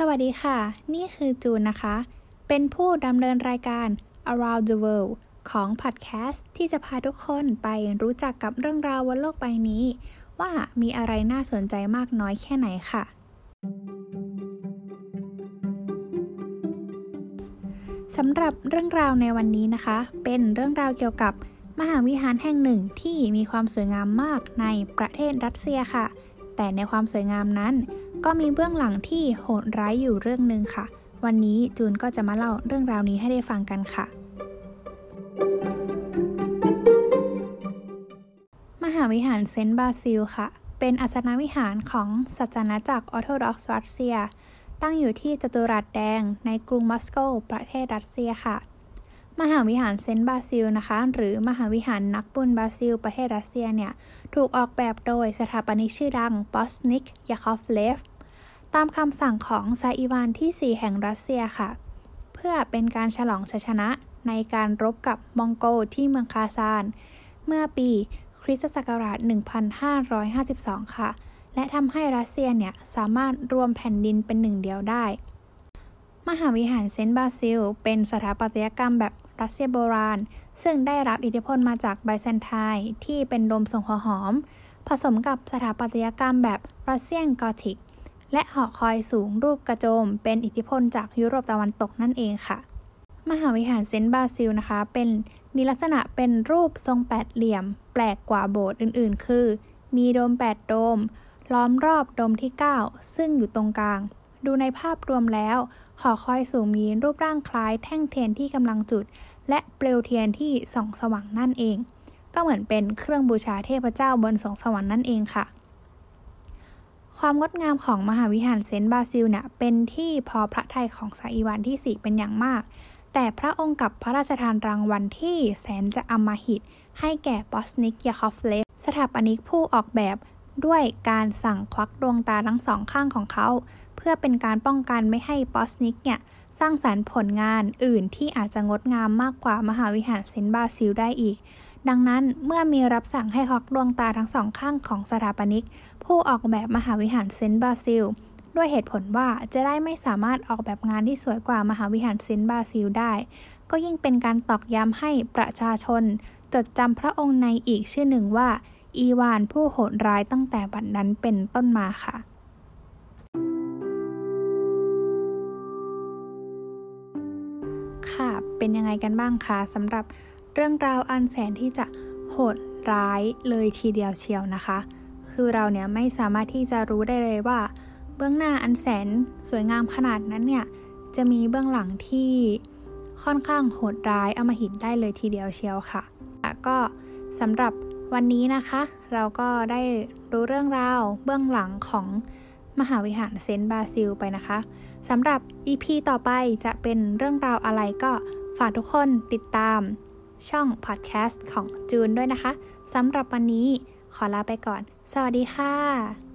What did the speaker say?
สวัสดีค่ะนี่คือจูนนะคะเป็นผู้ดำเนินรายการ Around the World ของพอดแคสต์ที่จะพาทุกคนไปรู้จักกับเรื่องราวบนโลกใบนี้ว่ามีอะไรน่าสนใจมากน้อยแค่ไหนค่ะสำหรับเรื่องราวในวันนี้นะคะเป็นเรื่องราวเกี่ยวกับมหาวิหารแห่งหนึ่งที่มีความสวยงามมากในประเทศรัสเซียค่ะแต่ในความสวยงามนั้นก็มีเบื้องหลังที่โหดร้ายอยู่เรื่องนึงค่ะวันนี้จูนก็จะมาเล่าเรื่องราวนี้ให้ได้ฟังกันค่ะมหาวิหารเซนต์บาซิลค่ะเป็นอัศนวิหารของศาสนาจักรออโธดอกซ์รัสเซียตั้งอยู่ที่จัตุรัสแดงในกรุงมอสโกประเทศรัสเซียค่ะมหาวิหารเซนต์บาซิลนะคะหรือมหาวิหารนักบุญบาซิลประเทศรัสเซียเนี่ยถูกออกแบบโดยสถาปนิกชื่อดังบอสนิกยาคอฟเลฟตามคำสั่งของซาร์อีวานที่4แห่งรัสเซียค่ะเพื่อเป็นการฉลองชัยชนะในการรบกับมองโกลที่เมืองคาซานเมื่อปีคริสตศักราช1552ค่ะและทำให้รัสเซียเนี่ยสามารถรวมแผ่นดินเป็นหนึ่งเดียวได้มหาวิหารเซนต์บาซิลเป็นสถาปัตยกรรมแบบรัสเซียโบราณซึ่งได้รับอิทธิพลมาจากไบแซนไทน์ที่เป็นโดมทรงหัวหอมผสมกับสถาปัตยกรรมแบบรัสเซียนกอธิกและหอคอยสูงรูปกระโจมเป็นอิทธิพลจากยุโรปตะวันตกนั่นเองค่ะมหาวิหารเซนต์บาซิลนะคะเป็นมีลักษณะเป็นรูปทรงแปดเหลี่ยมแปลกกว่าโบสถ์อื่นๆคือมีโดม8โดมล้อมรอบโดมที่9ซึ่งอยู่ตรงกลางดูในภาพรวมแล้วหอคอยสูงมีรูปร่างคล้ายแท่งเทียนที่กำลังจุดและเปลวเทียนที่ส่องสว่างนั่นเองก็เหมือนเป็นเครื่องบูชาเทพเจ้าบนสวรรค์นั่นเองค่ะความงดงามของมหาวิหารเซนต์บาซิลเนี่ยเป็นที่พอพระทัยของซาร์อีวานที่4เป็นอย่างมากแต่พระองค์กับพระราชทานรางวัลที่แสนจะอำมหิตให้แก่บอสนิกยาคอฟเลฟสถาปนิกผู้ออกแบบด้วยการสั่งควักดวงตาทั้งสองข้างของเขาเพื่อเป็นการป้องกันไม่ให้บอสนิกเนี่ยสร้างสรรค์ผลงานอื่นที่อาจจะงดงามมากกว่ามหาวิหารเซนต์บาซิลได้อีกดังนั้นเมื่อมีรับสั่งให้ควักดวงตาทั้งสองข้างของสถาปนิกผู้ออกแบบมหาวิหารเซนต์บาซิลด้วยเหตุผลว่าจะได้ไม่สามารถออกแบบงานที่สวยกว่ามหาวิหารเซนต์บาซิลได้ก็ยิ่งเป็นการตอกย้ำให้ประชาชนจดจำพระองค์ในอีกชื่อหนึ่งว่าอีวานผู้โหดร้ายตั้งแต่บัดนั้นเป็นต้นมาค่ะค่ะเป็นยังไงกันบ้างคะสำหรับเรื่องราวอันแสนที่จะโหดร้ายเลยทีเดียวเชียวนะคะคือเราเนี่ยไม่สามารถที่จะรู้ได้เลยว่าเบื้องหน้าอันแสนสวยงามขนาดนั้นเนี่ยจะมีเบื้องหลังที่ค่อนข้างโหดร้ายอำมหิตได้เลยทีเดียวเชียวค่ะก็สำหรับวันนี้นะคะเราก็ได้รู้เรื่องราวเบื้องหลังของมหาวิหารเซนต์บาซิลไปนะคะสำหรับ EP ต่อไปจะเป็นเรื่องราวอะไรก็ฝากทุกคนติดตามช่องพอดแคสต์ของจูนด้วยนะคะสำหรับวันนี้ขอลาไปก่อนสวัสดีค่ะ